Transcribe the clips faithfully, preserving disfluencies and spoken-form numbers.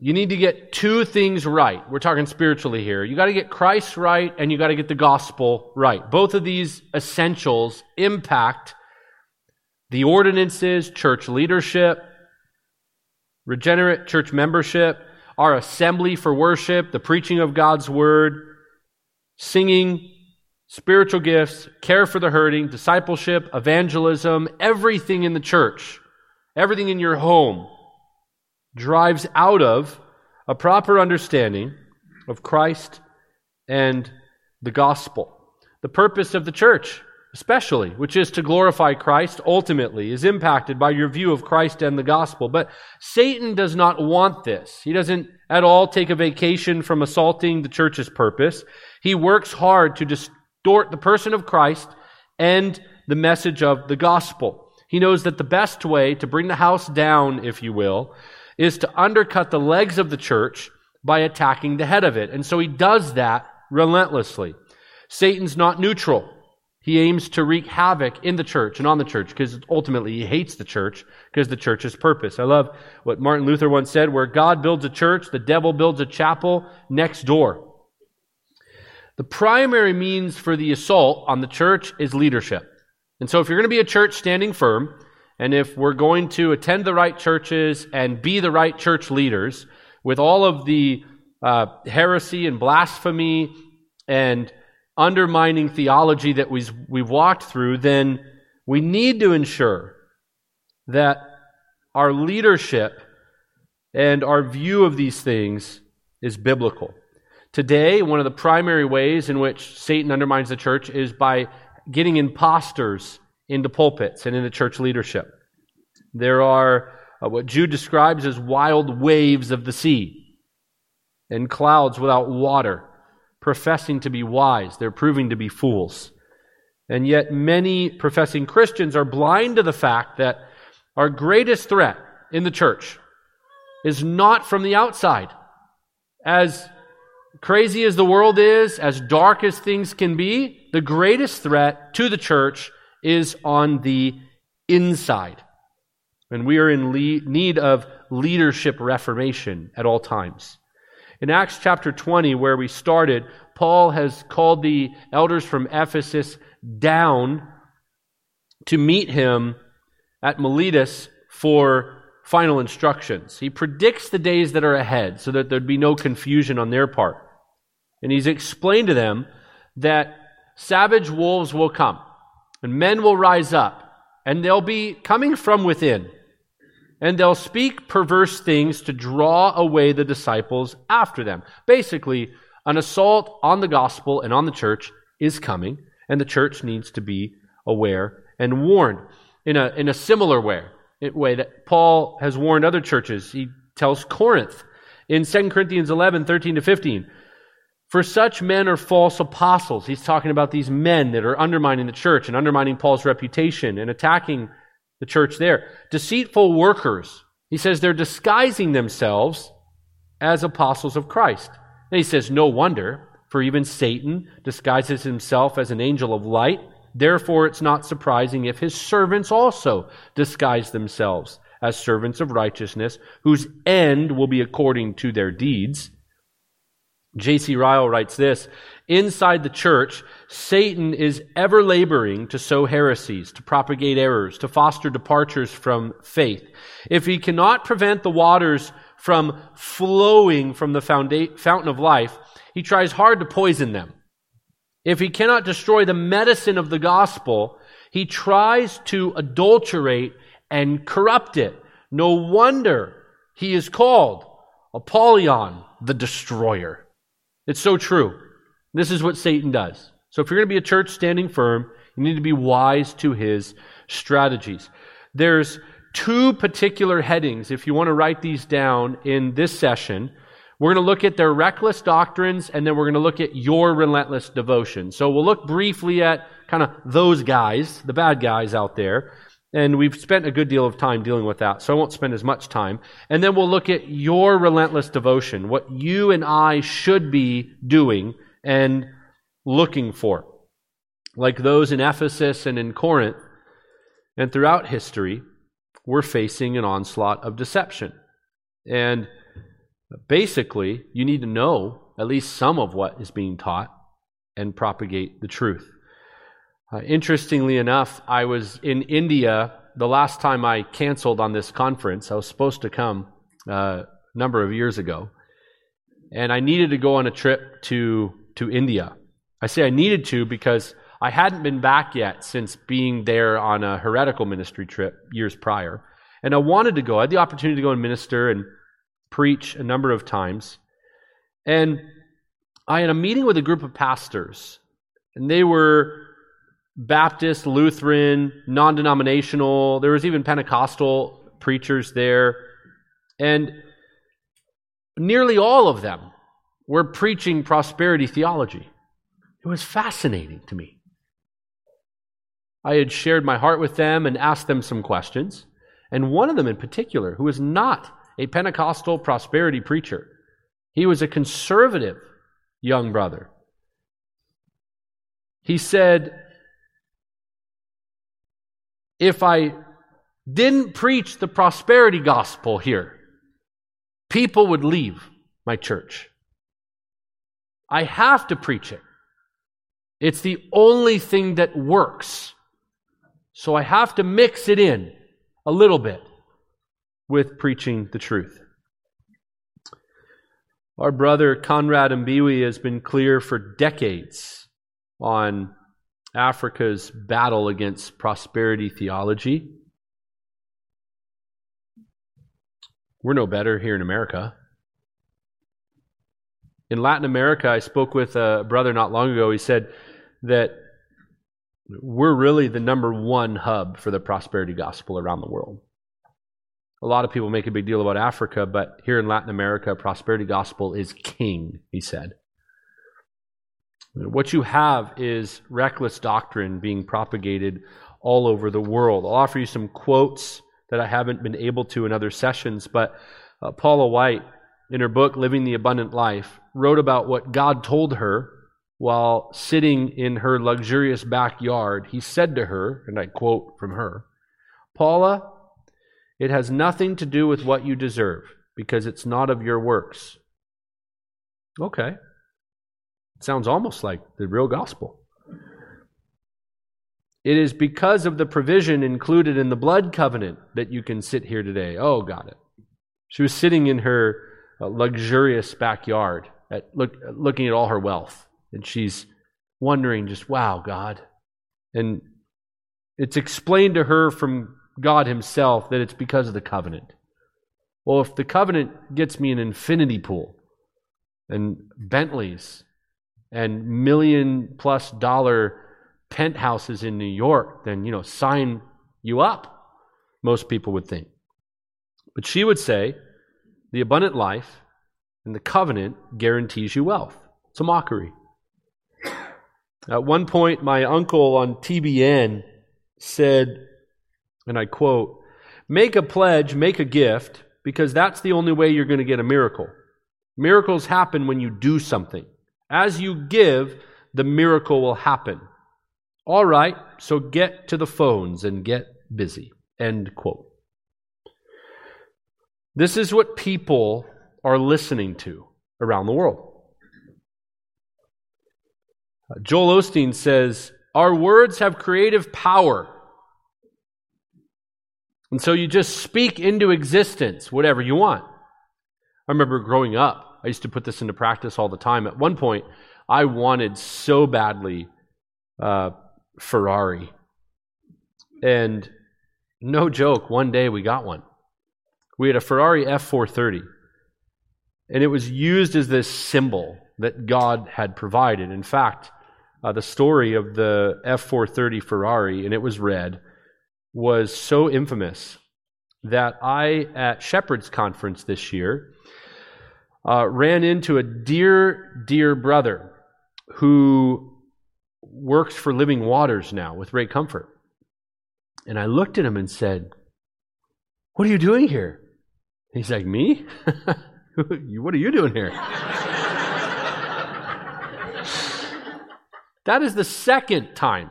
you need to get two things right. We're talking spiritually here. You got to get Christ right, and you got to get the gospel right. Both of these essentials impact the ordinances, church leadership, regenerate church membership, our assembly for worship, the preaching of God's word, singing, spiritual gifts, care for the hurting, discipleship, evangelism, everything in the church, everything in your home drives out of a proper understanding of Christ and the gospel. The purpose of the church, especially, which is to glorify Christ, ultimately is impacted by your view of Christ and the gospel. But Satan does not want this. He doesn't at all take a vacation from assaulting the church's purpose. He works hard to destroy the person of Christ and the message of the gospel. He knows that the best way to bring the house down, if you will, is to undercut the legs of the church by attacking the head of it. And so he does that relentlessly. Satan's not neutral. He aims to wreak havoc in the church and on the church because ultimately he hates the church because the church is purpose. I love what Martin Luther once said, where God builds a church, the devil builds a chapel next door. The primary means for the assault on the church is leadership. And so if you're going to be a church standing firm, and if we're going to attend the right churches and be the right church leaders, with all of the uh, heresy and blasphemy and undermining theology that we've, we've walked through, then we need to ensure that our leadership and our view of these things is biblical. Today, one of the primary ways in which Satan undermines the church is by getting imposters into pulpits and into church leadership. There are uh, what Jude describes as wild waves of the sea and clouds without water, professing to be wise. They're proving to be fools. And yet many professing Christians are blind to the fact that our greatest threat in the church is not from the outside. As crazy as the world is, as dark as things can be, the greatest threat to the church is on the inside. And we are in le- need of leadership reformation at all times. In Acts chapter twenty, where we started, Paul has called the elders from Ephesus down to meet him at Miletus for final instructions. He predicts the days that are ahead so that there'd be no confusion on their part. And he's explained to them that savage wolves will come and men will rise up and they'll be coming from within and they'll speak perverse things to draw away the disciples after them. Basically, an assault on the gospel and on the church is coming and the church needs to be aware and warned in a, in a similar way. way that Paul has warned other churches. He tells Corinth in Second Corinthians eleven, thirteen to fifteen, for such men are false apostles. He's talking about these men that are undermining the church and undermining Paul's reputation and attacking the church there. Deceitful workers. He says they're disguising themselves as apostles of Christ. And he says, no wonder, for even Satan disguises himself as an angel of light. Therefore, it's not surprising if his servants also disguise themselves as servants of righteousness, whose end will be according to their deeds. J C Ryle writes this, inside the church, Satan is ever laboring to sow heresies, to propagate errors, to foster departures from faith. If he cannot prevent the waters from flowing from the fountain of life, he tries hard to poison them. If he cannot destroy the medicine of the gospel, he tries to adulterate and corrupt it. No wonder he is called Apollyon, the destroyer. It's so true. This is what Satan does. So if you're going to be a church standing firm, you need to be wise to his strategies. There's two particular headings, if you want to write these down in this session. We're going to look at their reckless doctrines, and then we're going to look at your relentless devotion. So we'll look briefly at kind of those guys, the bad guys out there, and we've spent a good deal of time dealing with that, so I won't spend as much time. And then we'll look at your relentless devotion, what you and I should be doing and looking for, like those in Ephesus and in Corinth. And throughout history, we're facing an onslaught of deception. And basically, you need to know at least some of what is being taught and propagate the truth. Uh, interestingly enough, I was in India the last time I canceled on this conference. I was supposed to come uh, a number of years ago, and I needed to go on a trip to, to India. I say I needed to because I hadn't been back yet since being there on a heretical ministry trip years prior, and I wanted to go. I had the opportunity to go and minister and preach a number of times. And I had a meeting with a group of pastors, and they were Baptist, Lutheran, non-denominational. There was even Pentecostal preachers there. And nearly all of them were preaching prosperity theology. It was fascinating to me. I had shared my heart with them and asked them some questions. And one of them in particular, who was not a Pentecostal prosperity preacher, he was a conservative young brother, he said, if I didn't preach the prosperity gospel here, people would leave my church. I have to preach it. It's the only thing that works. So I have to mix it in a little bit with preaching the truth. Our brother Conrad Mbiwe has been clear for decades on Africa's battle against prosperity theology. We're no better here in America. In Latin America, I spoke with a brother not long ago. He said that we're really the number one hub for the prosperity gospel around the world. A lot of people make a big deal about Africa, but here in Latin America, prosperity gospel is king, he said. What you have is reckless doctrine being propagated all over the world. I'll offer you some quotes that I haven't been able to in other sessions, but uh, Paula White, in her book, Living the Abundant Life, wrote about what God told her while sitting in her luxurious backyard. He said to her, and I quote from her, "Paula, it has nothing to do with what you deserve, because it's not of your works." Okay. It sounds almost like the real gospel. "It is because of the provision included in the blood covenant that you can sit here today." Oh, got it. She was sitting in her luxurious backyard, at look, looking at all her wealth, and she's wondering just, wow, God. And it's explained to her from God himself that it's because of the covenant. Well, if the covenant gets me an infinity pool and Bentleys and million plus dollar penthouses in New York, then, you know, sign you up, most people would think. But she would say the abundant life and the covenant guarantees you wealth. It's a mockery. At one point, my uncle on T B N said, and I quote, "Make a pledge, make a gift, because that's the only way you're going to get a miracle. Miracles happen when you do something. As you give, the miracle will happen. All right, so get to the phones and get busy." End quote. This is what people are listening to around the world. Joel Osteen says, "Our words have creative power. And so you just speak into existence whatever you want." I remember growing up, I used to put this into practice all the time. At one point, I wanted so badly uh, Ferrari. And no joke, one day we got one. We had a Ferrari F four thirty. And it was used as this symbol that God had provided. In fact, uh, the story of the F four thirty Ferrari, and it was red, was so infamous that I, at Shepherd's Conference this year, uh, ran into a dear, dear brother who works for Living Waters now with Ray Comfort. And I looked at him and said, "What are you doing here?" And he's like, "Me? What are you doing here?" That is the second time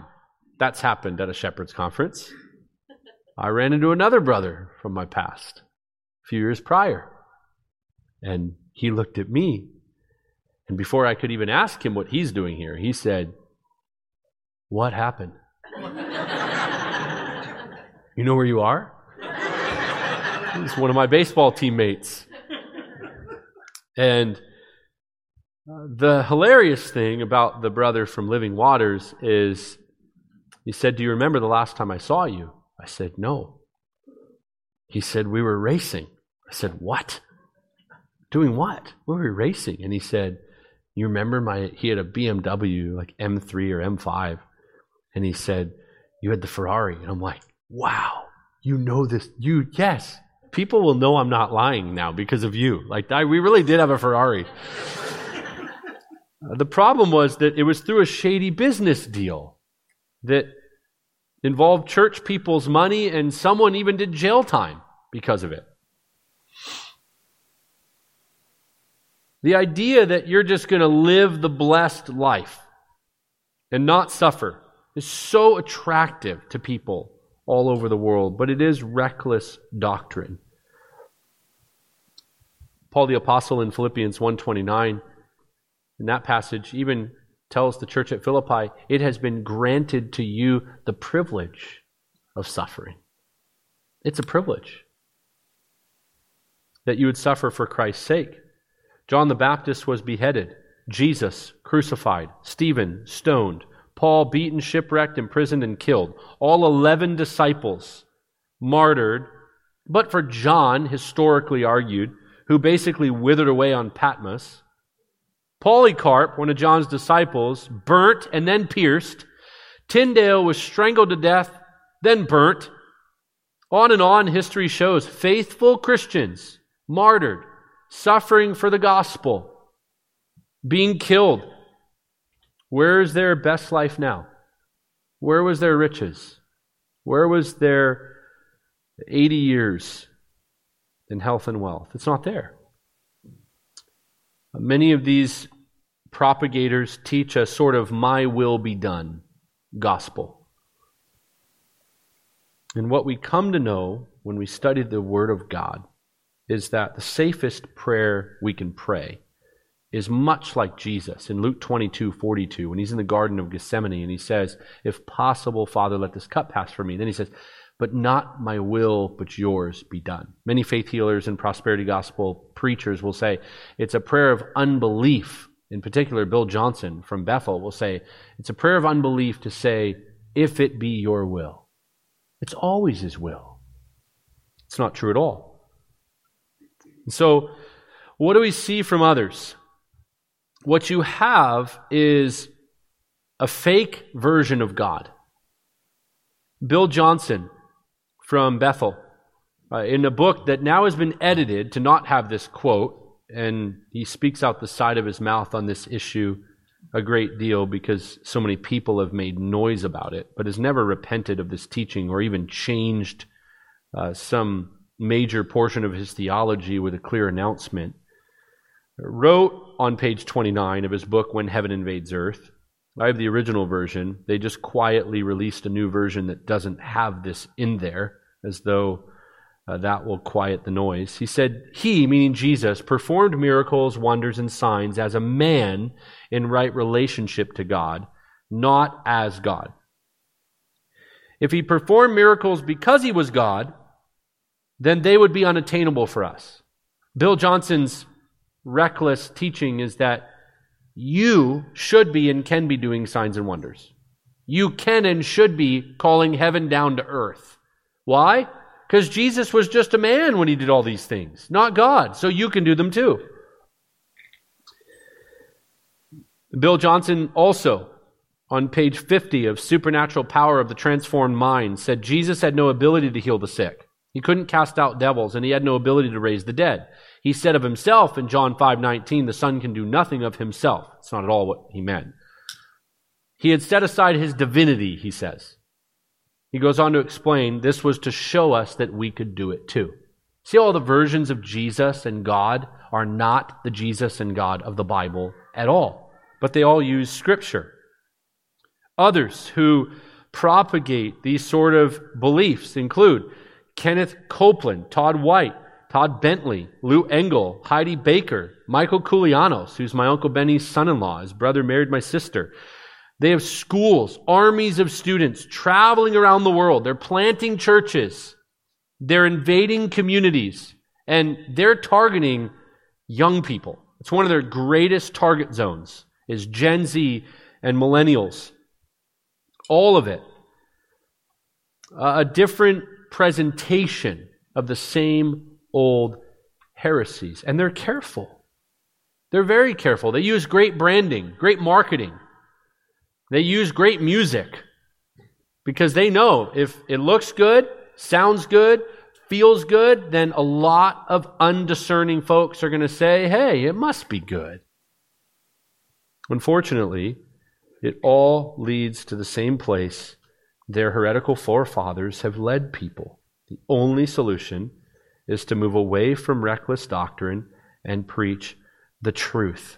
that's happened at a Shepherd's Conference. I ran into another brother from my past a few years prior, and he looked at me, and before I could even ask him what he's doing here, he said, "What happened? You know where you are?" He's one of my baseball teammates. And the hilarious thing about the brother from Living Waters is he said, "Do you remember the last time I saw you?" I said, "No." He said, "We were racing." I said, "What? Doing what? We were racing." And he said, "You remember my," he had a B M W, like M three or M five. And he said, "You had the Ferrari." And I'm like, "Wow, you know this. You, yes. People will know I'm not lying now because of you. Like, I, we really did have a Ferrari." The problem was that it was through a shady business deal that involved church people's money, and someone even did jail time because of it. The idea that you're just going to live the blessed life and not suffer is so attractive to people all over the world, but it is reckless doctrine. Paul the Apostle in Philippians one twenty-nine, in that passage, even tells the church at Philippi, it has been granted to you the privilege of suffering. It's a privilege that you would suffer for Christ's sake. John the Baptist was beheaded, Jesus crucified, Stephen stoned, Paul beaten, shipwrecked, imprisoned, and killed. All eleven disciples martyred, but for John, historically argued, who basically withered away on Patmos. Polycarp, one of John's disciples, burnt and then pierced. Tyndale was strangled to death, then burnt. On and on, history shows faithful Christians martyred, suffering for the gospel, being killed. Where is their best life now? Where was their riches? Where was their eighty years in health and wealth? It's not there. Many of these propagators teach a sort of "my will be done" gospel. And what we come to know when we study the Word of God is that the safest prayer we can pray is much like Jesus in Luke twenty-two forty-two, when he's in the Garden of Gethsemane and he says, "If possible, Father, let this cup pass from me." And then he says, "But not my will, but yours be done." Many faith healers and prosperity gospel preachers will say it's a prayer of unbelief. In particular, Bill Johnson from Bethel will say it's a prayer of unbelief to say, "If it be your will." It's always his will. It's not true at all. So, what do we see from others? What you have is a fake version of God. Bill Johnson from Bethel, uh, in a book that now has been edited to not have this quote, and he speaks out the side of his mouth on this issue a great deal because so many people have made noise about it, but has never repented of this teaching or even changed uh, some major portion of his theology with a clear announcement, wrote on page twenty-nine of his book, When Heaven Invades Earth. I have the original version. They just quietly released a new version that doesn't have this in there, as though uh, that will quiet the noise. He said, "He," meaning Jesus, "performed miracles, wonders, and signs as a man in right relationship to God, not as God. If he performed miracles because he was God, then they would be unattainable for us." Bill Johnson's reckless teaching is that you should be and can be doing signs and wonders. You can and should be calling heaven down to earth. Why? Because Jesus was just a man when he did all these things, not God. So you can do them too. Bill Johnson also, on page fifty of Supernatural Power of the Transformed Mind, said Jesus had no ability to heal the sick. He couldn't cast out devils, and he had no ability to raise the dead. He said of himself in John five nineteen, the Son can do nothing of himself. It's not at all what he meant. He had set aside his divinity, he says. He goes on to explain, this was to show us that we could do it too. See, all the versions of Jesus and God are not the Jesus and God of the Bible at all, but they all use Scripture. Others who propagate these sort of beliefs include Kenneth Copeland, Todd White, Todd Bentley, Lou Engel, Heidi Baker, Michael Koulianos, who's my Uncle Benny's son-in-law. His brother married my sister. They have schools, armies of students traveling around the world. They're planting churches. They're invading communities. And they're targeting young people. It's one of their greatest target zones, is Gen Z and millennials. All of it. Uh, a different presentation of the same old heresies. And they're careful. They're very careful. They use great branding, great marketing. They use great music because they know if it looks good, sounds good, feels good, then a lot of undiscerning folks are going to say, hey, it must be good. Unfortunately, it all leads to the same place their heretical forefathers have led people. The only solution is to move away from reckless doctrine and preach the truth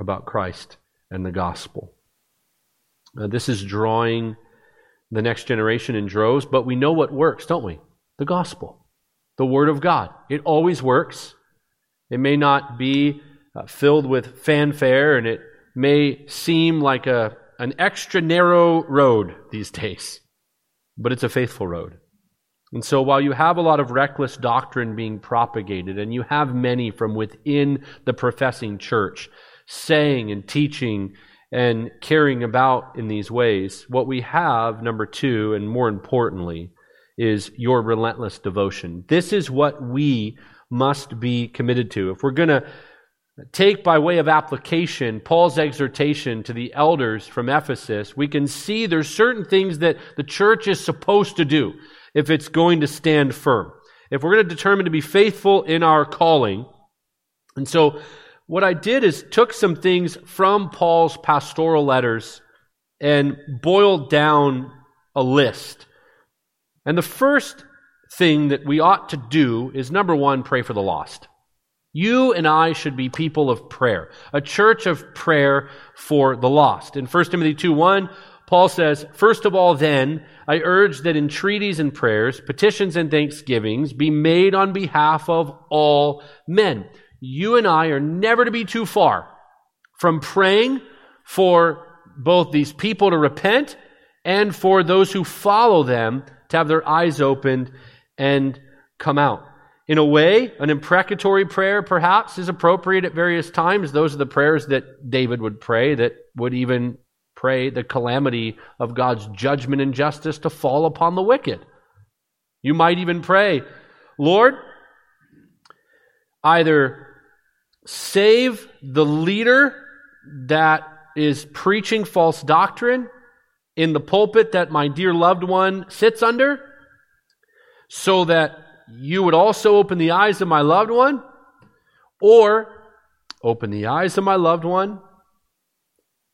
about Christ and the gospel. Uh, this is drawing the next generation in droves, but we know what works, don't we? The gospel, the Word of God. It always works. It may not be uh, filled with fanfare, and it may seem like a an extra narrow road these days, but it's a faithful road. And so while you have a lot of reckless doctrine being propagated, and you have many from within the professing church saying and teaching and caring about in these ways, what we have, number two, and more importantly, is your relentless devotion. This is what we must be committed to. If we're going to take by way of application Paul's exhortation to the elders from Ephesus, we can see there's certain things that the church is supposed to do if it's going to stand firm. If we're going to determine to be faithful in our calling. And so what I did is took some things from Paul's pastoral letters and boiled down a list. And the first thing that we ought to do is, number one, pray for the lost. You and I should be people of prayer, a church of prayer for the lost. In First Timothy two one, Paul says, first of all then, I urge that entreaties and prayers, petitions and thanksgivings be made on behalf of all men. You and I are never to be too far from praying for both these people to repent and for those who follow them to have their eyes opened and come out. In a way, an imprecatory prayer perhaps is appropriate at various times. Those are the prayers that David would pray, that would even pray the calamity of God's judgment and justice to fall upon the wicked. You might even pray, Lord, either save the leader that is preaching false doctrine in the pulpit that my dear loved one sits under, so that you would also open the eyes of my loved one, or open the eyes of my loved one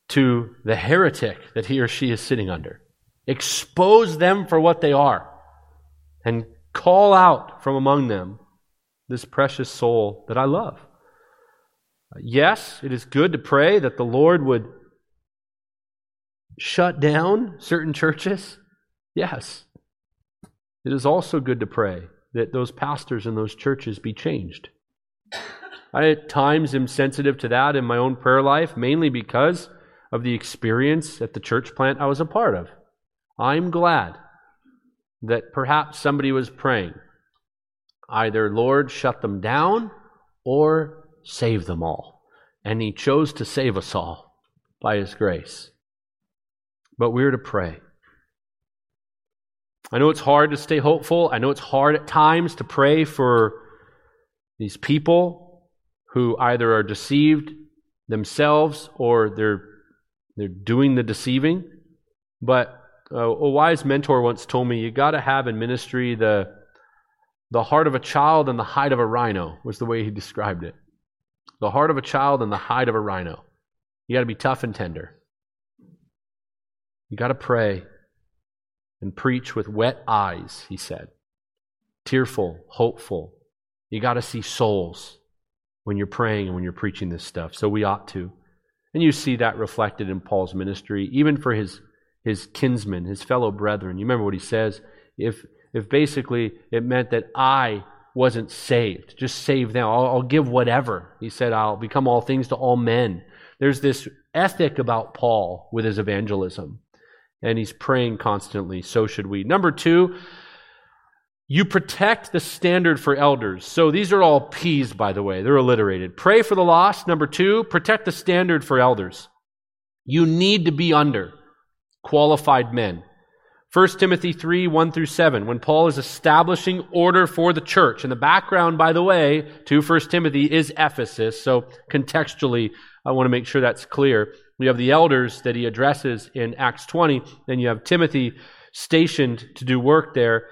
to the heretic that he or she is sitting under. Expose them for what they are, and call out from among them this precious soul that I love. Yes, it is good to pray that the Lord would shut down certain churches. Yes. It is also good to pray that those pastors in those churches be changed. I at times am sensitive to that in my own prayer life, mainly because of the experience at the church plant I was a part of. I'm glad that perhaps somebody was praying, either, Lord, shut them down or save them all. And he chose to save us all by his grace. But we're to pray. I know it's hard to stay hopeful. I know it's hard at times to pray for these people who either are deceived themselves or they're they're doing the deceiving. But uh, a wise mentor once told me, you got to have in ministry the The heart of a child and the hide of a rhino was the way he described it. The heart of a child and the hide of a rhino. You got to be tough and tender. You got to pray and preach with wet eyes, he said. Tearful, hopeful. You got to see souls when you're praying and when you're preaching this stuff. So we ought to. And you see that reflected in Paul's ministry, even for his his kinsmen, his fellow brethren. You remember what he says? If if basically it meant that I wasn't saved, just save them. I'll, I'll give whatever. He said, I'll become all things to all men. There's this ethic about Paul with his evangelism. And he's praying constantly. So should we. Number two, you protect the standard for elders. So these are all P's, by the way. They're alliterated. Pray for the lost. Number two, protect the standard for elders. You need to be under qualified men. First Timothy three, one through seven, when Paul is establishing order for the church. And the background, by the way, to First Timothy is Ephesus. So contextually, I want to make sure that's clear. We have the elders that he addresses in Acts twenty. Then you have Timothy stationed to do work there.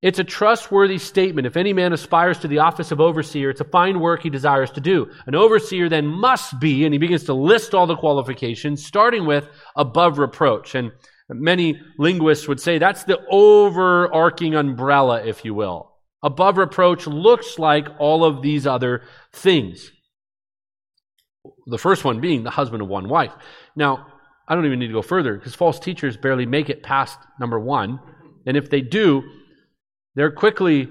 It's a trustworthy statement. If any man aspires to the office of overseer, it's a fine work he desires to do. An overseer then must be, and he begins to list all the qualifications, starting with above reproach. And many linguists would say that's the overarching umbrella, if you will. Above reproach looks like all of these other things. The first one being the husband of one wife. Now, I don't even need to go further because false teachers barely make it past number one. And if they do, they're quickly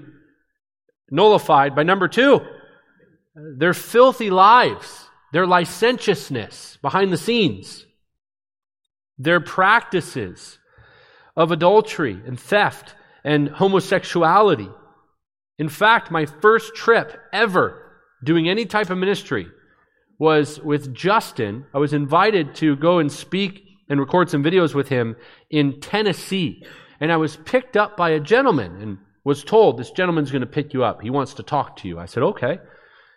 nullified by number two. Their filthy lives, their licentiousness behind the scenes, their practices of adultery and theft and homosexuality. In fact, my first trip ever doing any type of ministry was with Justin. I was invited to go and speak and record some videos with him in Tennessee. And I was picked up by a gentleman and was told, this gentleman's going to pick you up. He wants to talk to you. I said, okay.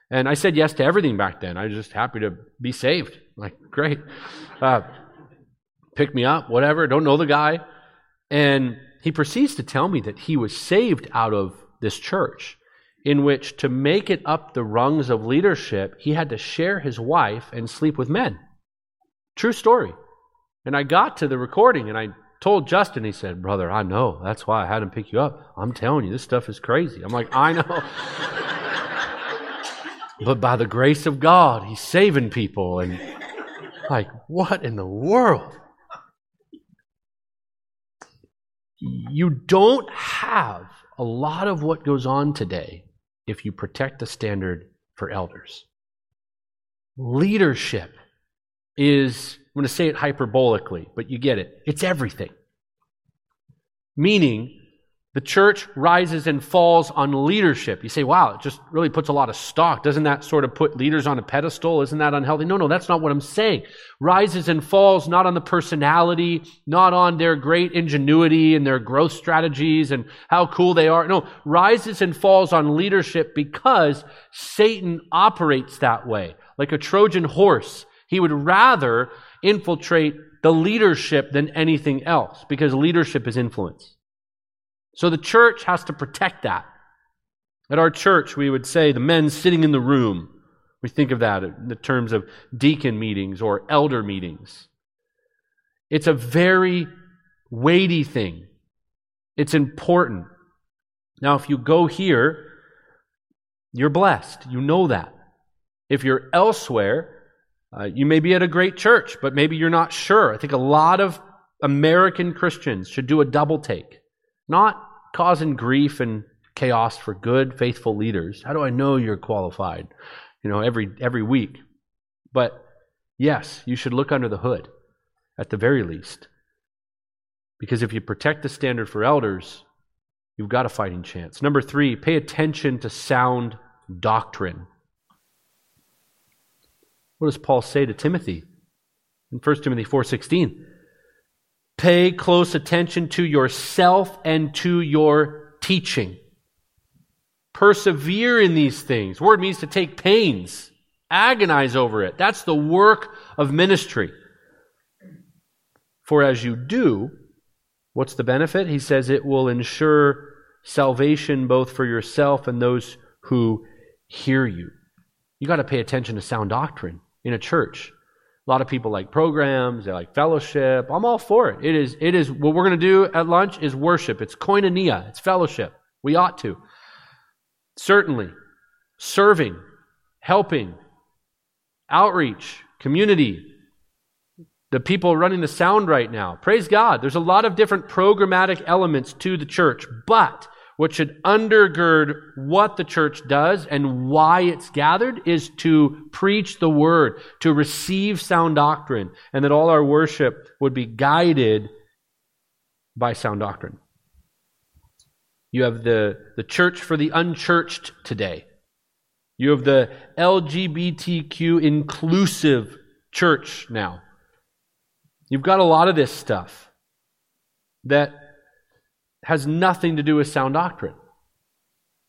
And I said yes to everything back then. I was just happy to be saved. Like, great. Uh, pick me up, whatever. Don't know the guy. And he proceeds to tell me that he was saved out of this church, in which to make it up the rungs of leadership, he had to share his wife and sleep with men. True story. And I got to the recording and I told Justin, he said, brother, I know. That's why I had him pick you up. I'm telling you, this stuff is crazy. I'm like, I know. But by the grace of God, he's saving people. And like, what in the world? You don't have a lot of what goes on today if you protect the standard for elders. Leadership is, I'm going to say it hyperbolically, but you get it. It's everything. Meaning, the church rises and falls on leadership. You say, wow, it just really puts a lot of stock. Doesn't that sort of put leaders on a pedestal? Isn't that unhealthy? No, no, that's not what I'm saying. Rises and falls not on the personality, not on their great ingenuity and their growth strategies and how cool they are. No, rises and falls on leadership because Satan operates that way. Like a Trojan horse, he would rather infiltrate the leadership than anything else, because leadership is influence. So the church has to protect that. At our church, we would say the men sitting in the room. We think of that in the terms of deacon meetings or elder meetings. It's a very weighty thing. It's important. Now, if you go here, you're blessed. You know that. If you're elsewhere, Uh, you may be at a great church, but maybe you're not sure. I think a lot of American Christians should do a double take. Not causing grief and chaos for good, faithful leaders. How do I know you're qualified? You know, every every week. But yes, you should look under the hood, at the very least. Because if you protect the standard for elders, you've got a fighting chance. Number three, pay attention to sound doctrine. What does Paul say to Timothy in First Timothy four sixteen? Pay close attention to yourself and to your teaching. Persevere in these things. Word means to take pains. Agonize over it. That's the work of ministry. For as you do, what's the benefit? He says it will ensure salvation both for yourself and those who hear you. You got to pay attention to sound doctrine in a church. A lot of people like programs, they like fellowship. I'm all for it. It is, it is what we're going to do at lunch is worship. It's koinonia. It's fellowship. We ought to. Certainly. Serving, helping, outreach, community, the people running the sound right now. Praise God. There's a lot of different programmatic elements to the church, but what should undergird what the church does and why it's gathered is to preach the word, to receive sound doctrine, and that all our worship would be guided by sound doctrine. You have the, the church for the unchurched today. You have the L G B T Q inclusive church now. You've got a lot of this stuff that has nothing to do with sound doctrine.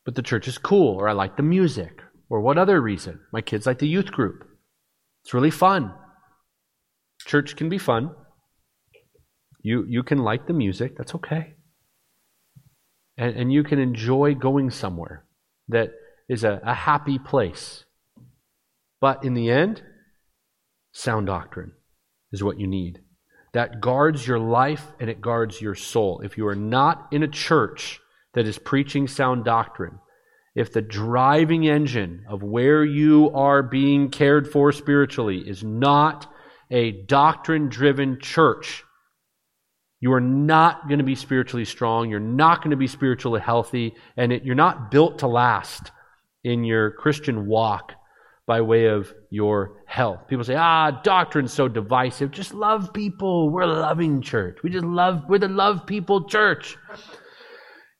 But the church is cool, or I like the music, or what other reason? My kids like the youth group. It's really fun. Church can be fun. You you can like the music, that's okay. And, and you can enjoy going somewhere that is a, a happy place. But in the end, sound doctrine is what you need. That guards your life and it guards your soul. If you are not in a church that is preaching sound doctrine, if the driving engine of where you are being cared for spiritually is not a doctrine-driven church, you are not going to be spiritually strong, you're not going to be spiritually healthy, and it, you're not built to last in your Christian walk by way of your health. People say, ah, doctrine's so divisive. Just love people. We're a loving church. We just love, we're the love people church.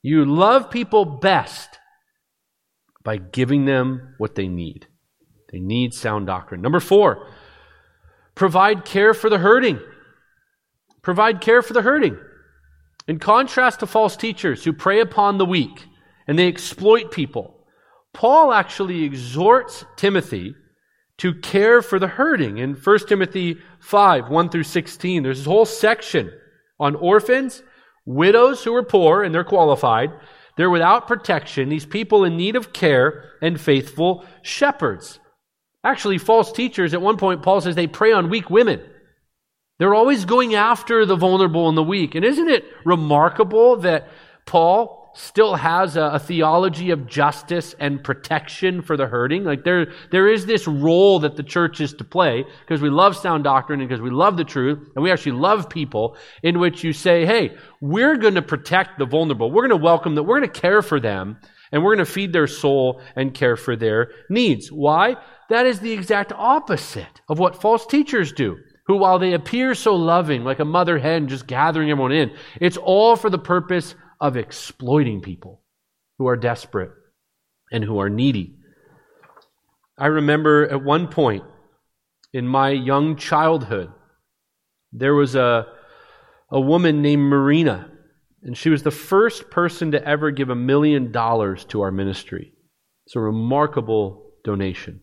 You love people best by giving them what they need. They need sound doctrine. Number four, provide care for the hurting. Provide care for the hurting. In contrast to false teachers who prey upon the weak and they exploit people, Paul actually exhorts Timothy to care for the hurting. In First Timothy five, one through sixteen, there's this whole section on orphans, widows who are poor, and they're qualified. They're without protection, these people in need of care, and faithful shepherds. Actually, false teachers, at one point, Paul says they prey on weak women. They're always going after the vulnerable and the weak. And isn't it remarkable that Paul still has a, a theology of justice and protection for the hurting? Like there, there is this role that the church is to play because we love sound doctrine and because we love the truth and we actually love people, in which you say, hey, we're going to protect the vulnerable. We're going to welcome them. We're going to care for them and we're going to feed their soul and care for their needs. Why? That is the exact opposite of what false teachers do, who, while they appear so loving, like a mother hen just gathering everyone in, it's all for the purpose of exploiting people who are desperate and who are needy. I remember at one point in my young childhood, there was a, a woman named Marina, and she was the first person to ever give a million dollars to our ministry. It's a remarkable donation.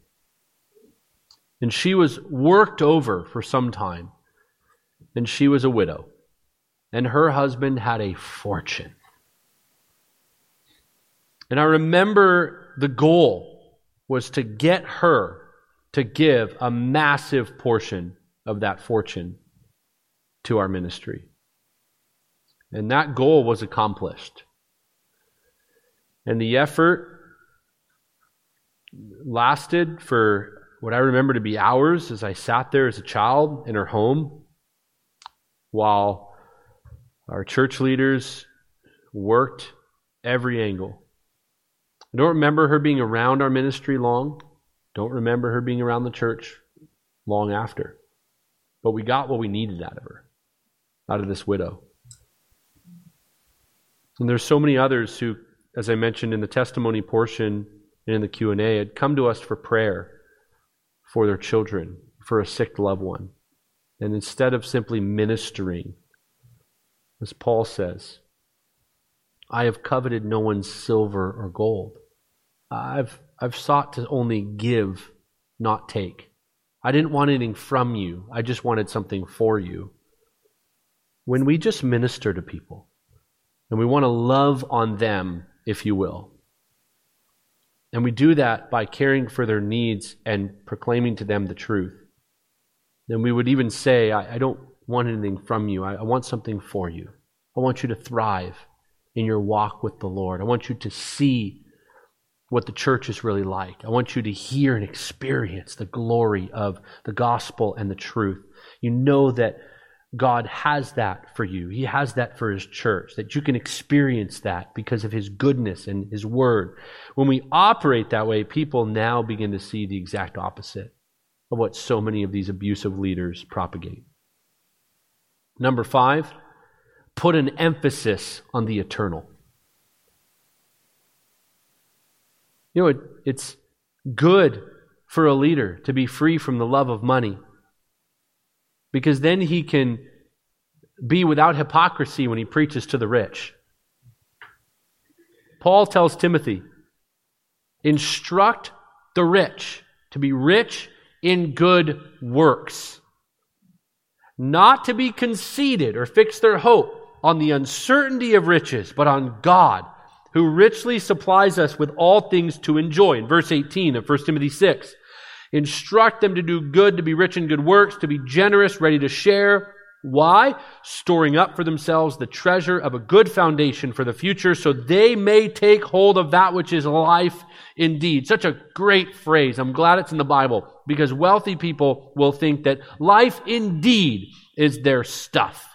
And she was worked over for some time, and she was a widow, and her husband had a fortune. And I remember the goal was to get her to give a massive portion of that fortune to our ministry. And that goal was accomplished. And the effort lasted for what I remember to be hours as I sat there as a child in her home while our church leaders worked every angle. I don't remember her being around our ministry long. Don't remember her being around the church long after. But we got what we needed out of her, out of this widow. And there's so many others who, as I mentioned in the testimony portion and in the Q and A, had come to us for prayer for their children, for a sick loved one. And instead of simply ministering, as Paul says, I have coveted no one's silver or gold. I've I've sought to only give, not take. I didn't want anything from you. I just wanted something for you. When we just minister to people and we want to love on them if you will. And we do that by caring for their needs and proclaiming to them the truth. Then we would even say, I, I don't want anything from you. I, I want something for you. I want you to thrive in your walk with the Lord. I want you to see what the church is really like. I want you to hear and experience the glory of the gospel and the truth. You know that God has that for you. He has that for His church, that you can experience that because of His goodness and His word. When we operate that way, people now begin to see the exact opposite of what so many of these abusive leaders propagate. Number five, put an emphasis on the eternal. You know, it, it's good for a leader to be free from the love of money, because then he can be without hypocrisy when he preaches to the rich. Paul tells Timothy, instruct the rich to be rich in good works, not to be conceited or fix their hope on the uncertainty of riches, but on God, who richly supplies us with all things to enjoy. In verse eighteen of First Timothy six, instruct them to do good, to be rich in good works, to be generous, ready to share. Why? Storing up for themselves the treasure of a good foundation for the future, so they may take hold of that which is life indeed. Such a great phrase. I'm glad it's in the Bible, because wealthy people will think that life indeed is their stuff.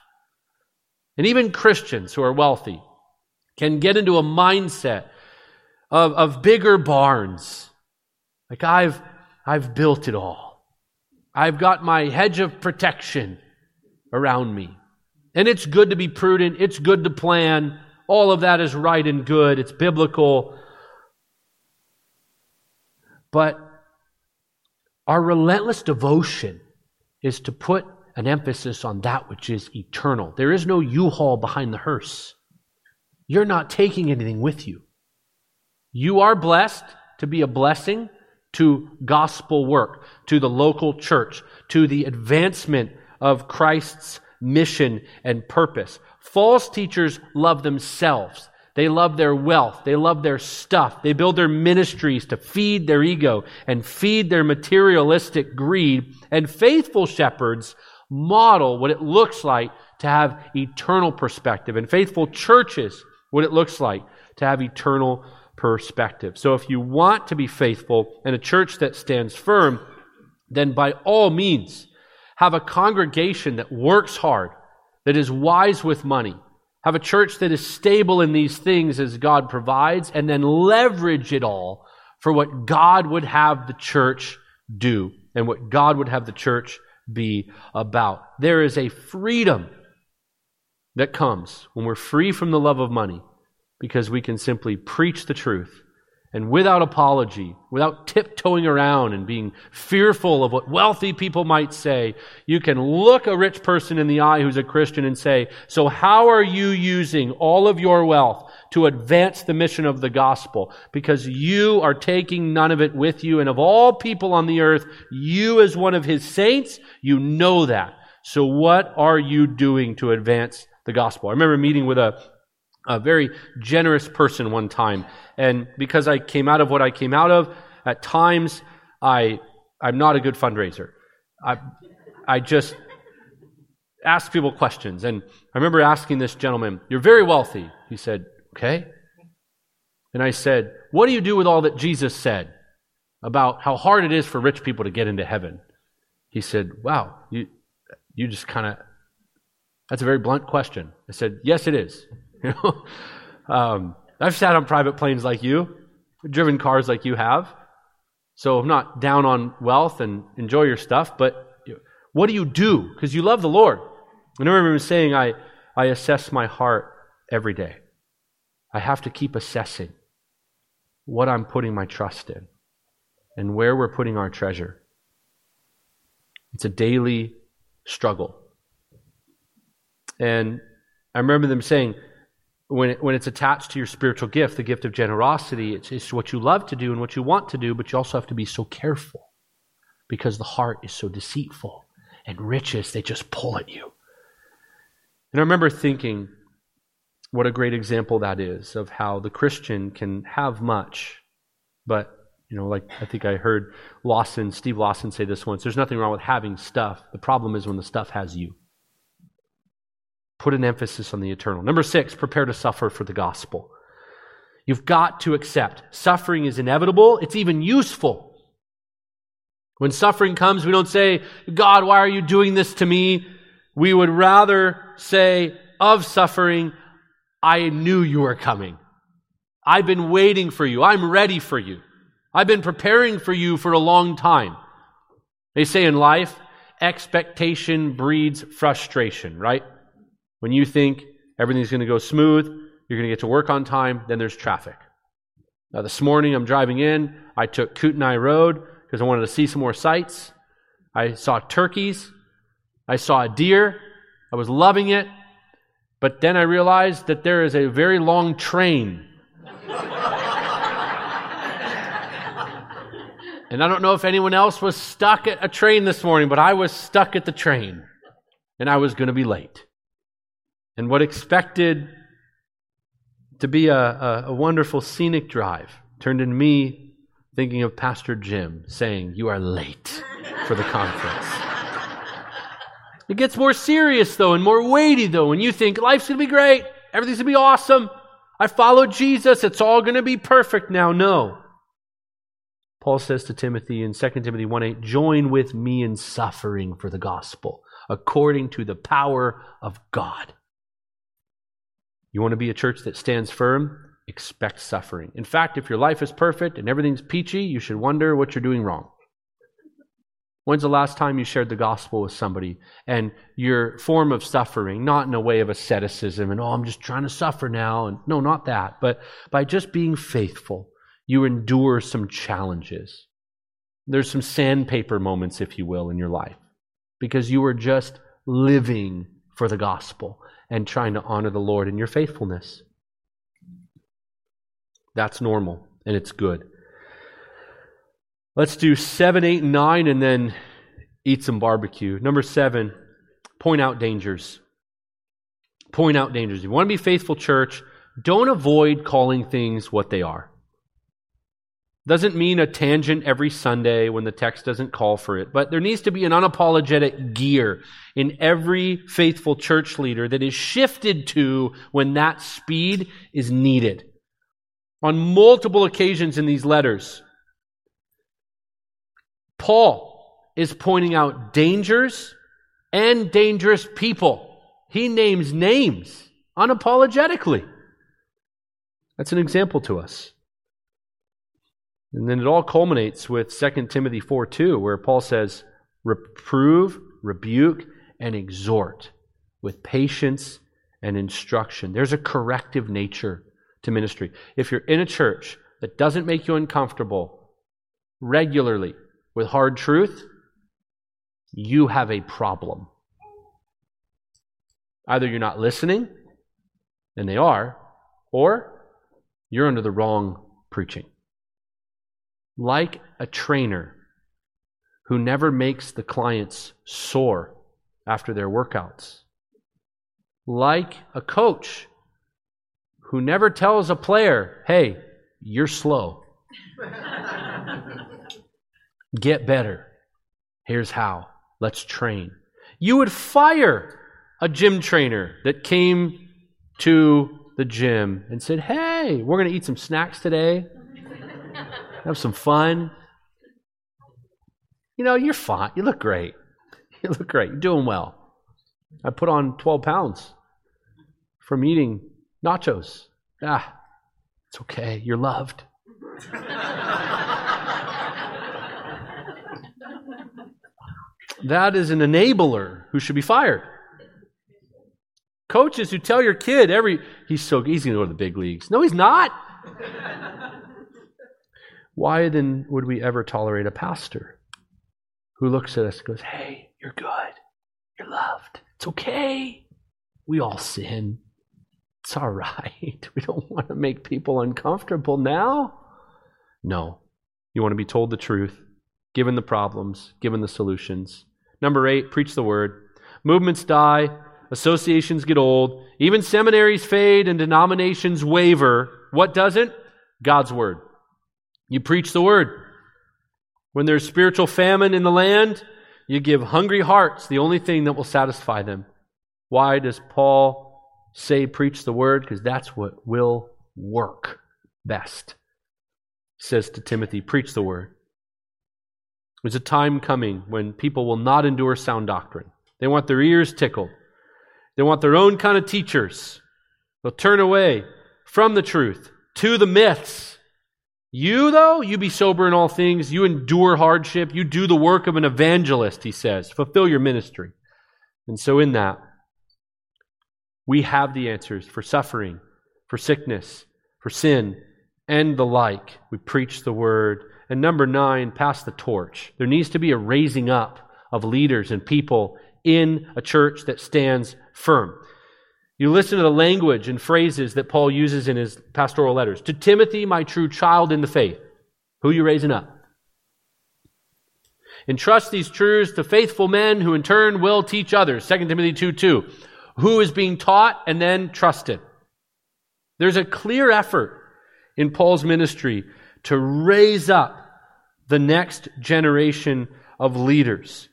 And even Christians who are wealthy can get into a mindset of, of bigger barns. Like, I've I've built it all. I've got my hedge of protection around me. And it's good to be prudent. It's good to plan. All of that is right and good. It's biblical. But our relentless devotion is to put an emphasis on that which is eternal. There is no U-Haul behind the hearse. You're not taking anything with you. You are blessed to be a blessing to gospel work, to the local church, to the advancement of Christ's mission and purpose. False teachers love themselves. They love their wealth. They love their stuff. They build their ministries to feed their ego and feed their materialistic greed. And faithful shepherds model what it looks like to have eternal perspective. And faithful churches, what it looks like to have eternal perspective. Perspective. So if you want to be faithful and a church that stands firm, then by all means, have a congregation that works hard, that is wise with money. Have a church that is stable in these things as God provides, and then leverage it all for what God would have the church do and what God would have the church be about. There is a freedom that comes when we're free from the love of money, because we can simply preach the truth, and without apology, without tiptoeing around and being fearful of what wealthy people might say, you can look a rich person in the eye who's a Christian and say, so how are you using all of your wealth to advance the mission of the gospel? Because you are taking none of it with you, and of all people on the earth, you as one of His saints, you know that. So what are you doing to advance the gospel? I remember meeting with a A very generous person one time. And because I came out of what I came out of, at times I, I'm not a good fundraiser. I, I just ask people questions. And I remember asking this gentleman, you're very wealthy. He said, okay. And I said, what do you do with all that Jesus said about how hard it is for rich people to get into heaven? He said, wow, you, you just kind of, that's a very blunt question. I said, yes, it is. You know, um, I've sat on private planes like you, driven cars like you have, so I'm not down on wealth and enjoy your stuff, but what do you do? Because you love the Lord. And I remember saying, I, I assess my heart every day. I have to keep assessing what I'm putting my trust in and where we're putting our treasure. It's a daily struggle. And I remember them saying, When, it, when it's attached to your spiritual gift, the gift of generosity, it's, it's what you love to do and what you want to do, but you also have to be so careful because the heart is so deceitful, and riches, they just pull at you. And I remember thinking, What a great example that is of how the Christian can have much, but, you know, like I think I heard Lawson, Steve Lawson say this once, there's nothing wrong with having stuff. The problem is when the stuff has you. Put an emphasis on the eternal. Number six, prepare to suffer for the gospel. You've got to accept. Suffering is inevitable. It's even useful. When suffering comes, we don't say, God, why are you doing this to me? We would rather say of suffering, I knew you were coming. I've been waiting for you. I'm ready for you. I've been preparing for you for a long time. They say in life, expectation breeds frustration, right? When you think everything's going to go smooth, you're going to get to work on time, then there's traffic. Now this morning I'm driving in, I took Kootenai Road because I wanted to see some more sights. I saw turkeys. I saw a deer. I was loving it. But then I realized that there is a very long train. And I don't know if anyone else was stuck at a train this morning, but I was stuck at the train. And I was going to be late. And what expected to be a, a, a wonderful scenic drive turned into me thinking of Pastor Jim saying, you are late for the conference. It gets more serious, though, and more weighty, though, when you think life's going to be great. Everything's going to be awesome. I followed Jesus. It's all going to be perfect now. No. Paul says to Timothy in Second Timothy one eight, join with me in suffering for the gospel according to the power of God. You want to be a church that stands firm? Expect suffering. In fact, if your life is perfect and everything's peachy, you should wonder what you're doing wrong. When's the last time you shared the gospel with somebody and your form of suffering, not in a way of asceticism and, oh, I'm just trying to suffer now. And no, not that. But by just being faithful, you endure some challenges. There's some sandpaper moments, if you will, in your life because you are just living for the gospel and trying to honor the Lord in your faithfulness. That's normal and it's good. Let's do seven, eight, and nine, and then eat some barbecue. Number seven, point out dangers. Point out dangers. If you want to be faithful, church, don't avoid calling things what they are. Doesn't mean a tangent every Sunday when the text doesn't call for it, but there needs to be an unapologetic gear in every faithful church leader that is shifted to when that speed is needed. On multiple occasions in these letters, Paul is pointing out dangers and dangerous people. He names names unapologetically. That's an example to us. And then it all culminates with Second Timothy four two, where Paul says, reprove, rebuke, and exhort with patience and instruction. There's a corrective nature to ministry. If you're in a church that doesn't make you uncomfortable regularly, with hard truth, you have a problem. Either you're not listening, and they are, or you're under the wrong preaching. Like a trainer who never makes the clients sore after their workouts. Like a coach who never tells a player, hey, you're slow. Get better. Here's how. Let's train. You would fire a gym trainer that came to the gym and said, hey, we're going to eat some snacks today. Have some fun. You know, you're fine. You look great. You look great. You're doing well. I put on twelve pounds from eating nachos. Ah, it's okay. You're loved. That is an enabler who should be fired. Coaches who tell your kid every, he's so he's going to go to the big leagues. No, he's not. Why then would we ever tolerate a pastor who looks at us and goes, hey, you're good. You're loved. It's okay. We all sin. It's all right. We don't want to make people uncomfortable now. No. You want to be told the truth, given the problems, given the solutions. Number eight, preach the word. Movements die, associations get old, even seminaries fade and denominations waver. What doesn't? God's word. You preach the word. When there's spiritual famine in the land, you give hungry hearts the only thing that will satisfy them. Why does Paul say preach the word? Because that's what will work best. Says to Timothy, preach the word. There's a time coming when people will not endure sound doctrine. They want their ears tickled. They want their own kind of teachers. They'll turn away from the truth to the myths. You, though, you be sober in all things. You endure hardship. You do the work of an evangelist, he says. Fulfill your ministry. And so in that, we have the answers for suffering, for sickness, for sin, and the like. We preach the word. And number nine, pass the torch. There needs to be a raising up of leaders and people in a church that stands firm. You listen to the language and phrases that Paul uses in his pastoral letters. To Timothy, my true child in the faith. Who are you raising up? Entrust these truths to faithful men who in turn will teach others. Second Timothy two two. Who is being taught and then trusted. There's a clear effort in Paul's ministry to raise up the next generation of leaders.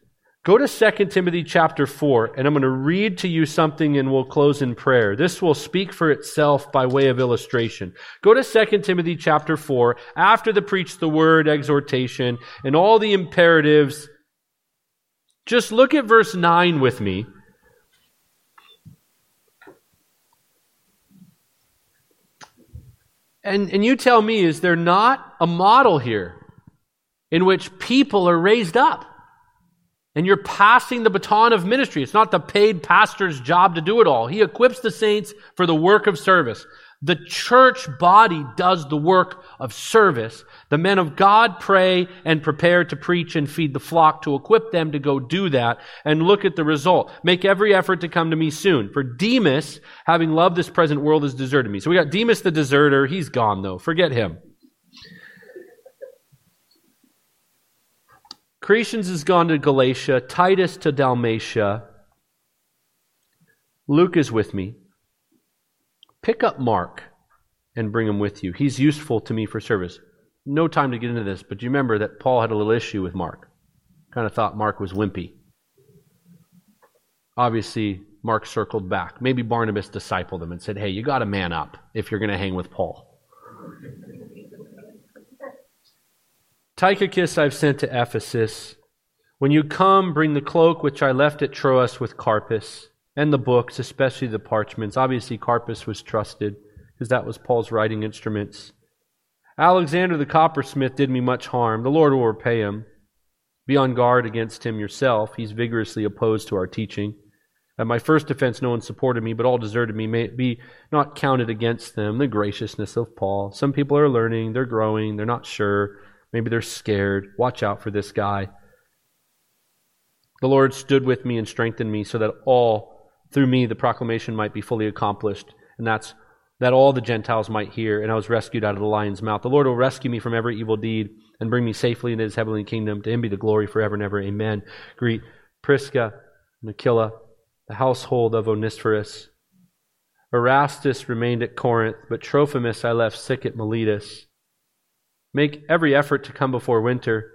Go to Second Timothy chapter four, and I'm going to read to you something and we'll close in prayer. This will speak for itself by way of illustration. Go to Second Timothy chapter four, after the preach the word exhortation and all the imperatives. Just look at verse nine with me. And, and you tell me, is there not a model here in which people are raised up and you're passing the baton of ministry? It's not the paid pastor's job to do it all. He equips the saints for the work of service. The church body does the work of service. The men of God pray and prepare to preach and feed the flock to equip them to go do that. And look at the result. Make every effort to come to me soon. For Demas, having loved this present world, has deserted me. So we got Demas the deserter. He's gone though. Forget him. Cretans has gone to Galatia. Titus to Dalmatia. Luke is with me. Pick up Mark and bring him with you. He's useful to me for service. No time to get into this, but you remember that Paul had a little issue with Mark. Kind of thought Mark was wimpy. Obviously, Mark circled back. Maybe Barnabas discipled him and said, hey, you got to man up if you're going to hang with Paul. Tychicus I've sent to Ephesus. When you come, bring the cloak which I left at Troas with Carpus. And the books, especially the parchments. Obviously, Carpus was trusted because that was Paul's writing instruments. Alexander the coppersmith did me much harm. The Lord will repay him. Be on guard against him yourself. He's vigorously opposed to our teaching. At my first defense, no one supported me, but all deserted me. May it be not counted against them, the graciousness of Paul. Some people are learning, they're growing, they're not sure. Maybe they're scared. Watch out for this guy. The Lord stood with me and strengthened me so that all through me the proclamation might be fully accomplished, and that's that all the Gentiles might hear, and I was rescued out of the lion's mouth. The Lord will rescue me from every evil deed and bring me safely into his heavenly kingdom. To him be the glory forever and ever. Amen. Greet Prisca and Aquila, the household of Onesiphorus. Erastus remained at Corinth, but Trophimus I left sick at Miletus. Make every effort to come before winter.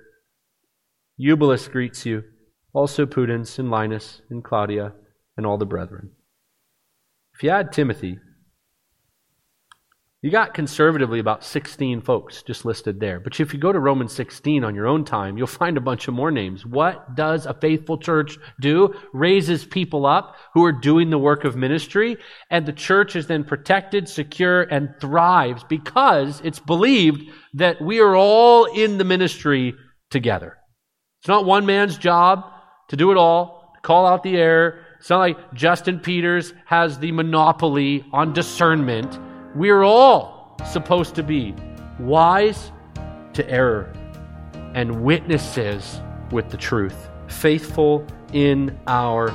Eubulus greets you, also Pudens and Linus and Claudia, and all the brethren. If you add Timothy, you got conservatively about sixteen folks just listed there. But if you go to Romans sixteen on your own time, you'll find a bunch of more names. What does a faithful church do? Raises people up who are doing the work of ministry, and the church is then protected, secure, and thrives because it's believed that we are all in the ministry together. It's not one man's job to do it all, to call out the error. It's not like Justin Peters has the monopoly on discernment. We're all supposed to be wise to error and witnesses with the truth, faithful in our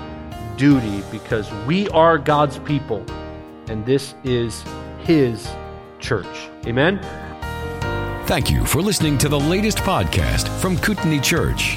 duty, because we are God's people and this is His church. Amen. Thank you for listening to the latest podcast from Kootenai Church.